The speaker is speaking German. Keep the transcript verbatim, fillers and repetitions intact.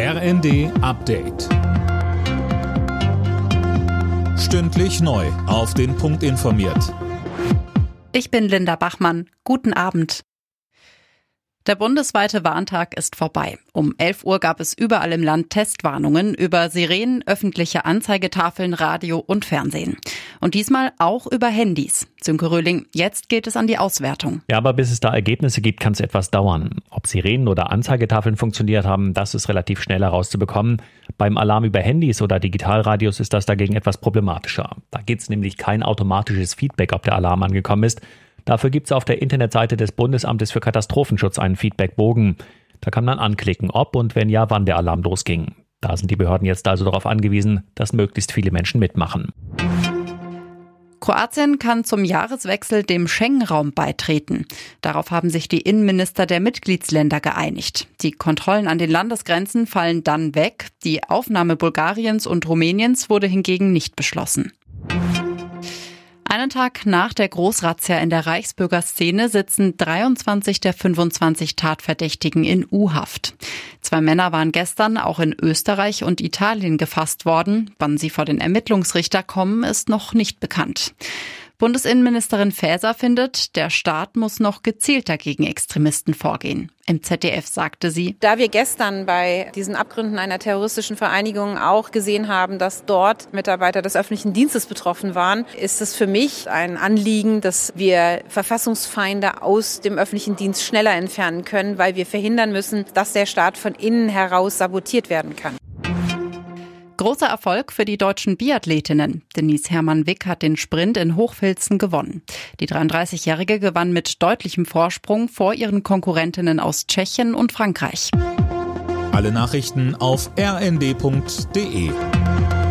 R N D Update. Stündlich neu auf den Punkt informiert. Ich bin Linda Bachmann. Guten Abend. Der bundesweite Warntag ist vorbei. Um elf Uhr gab es überall im Land Testwarnungen über Sirenen, öffentliche Anzeigetafeln, Radio und Fernsehen. Und diesmal auch über Handys. Sünke Röhling, jetzt geht es an die Auswertung. Ja, aber bis es da Ergebnisse gibt, kann es etwas dauern. Ob Sirenen oder Anzeigetafeln funktioniert haben, das ist relativ schnell herauszubekommen. Beim Alarm über Handys oder Digitalradios ist das dagegen etwas problematischer. Da gibt es nämlich kein automatisches Feedback, ob der Alarm angekommen ist. Dafür gibt es auf der Internetseite des Bundesamtes für Katastrophenschutz einen Feedbackbogen. Da kann man anklicken, ob und wenn ja, wann der Alarm losging. Da sind die Behörden jetzt also darauf angewiesen, dass möglichst viele Menschen mitmachen. Kroatien kann zum Jahreswechsel dem Schengen-Raum beitreten. Darauf haben sich die Innenminister der Mitgliedsländer geeinigt. Die Kontrollen an den Landesgrenzen fallen dann weg. Die Aufnahme Bulgariens und Rumäniens wurde hingegen nicht beschlossen. Einen Tag nach der Großrazzia in der Reichsbürgerszene sitzen dreiundzwanzig der fünfundzwanzig Tatverdächtigen in U-Haft. Zwei Männer waren gestern auch in Österreich und Italien gefasst worden. Wann sie vor den Ermittlungsrichter kommen, ist noch nicht bekannt. Bundesinnenministerin Faeser findet, der Staat muss noch gezielter gegen Extremisten vorgehen. Im Z D F sagte sie: Da wir gestern bei diesen Abgründen einer terroristischen Vereinigung auch gesehen haben, dass dort Mitarbeiter des öffentlichen Dienstes betroffen waren, ist es für mich ein Anliegen, dass wir Verfassungsfeinde aus dem öffentlichen Dienst schneller entfernen können, weil wir verhindern müssen, dass der Staat von innen heraus sabotiert werden kann. Großer Erfolg für die deutschen Biathletinnen. Denise Hermann-Wick hat den Sprint in Hochfilzen gewonnen. Die dreiunddreißigjährige gewann mit deutlichem Vorsprung vor ihren Konkurrentinnen aus Tschechien und Frankreich. Alle Nachrichten auf r n d punkt d e.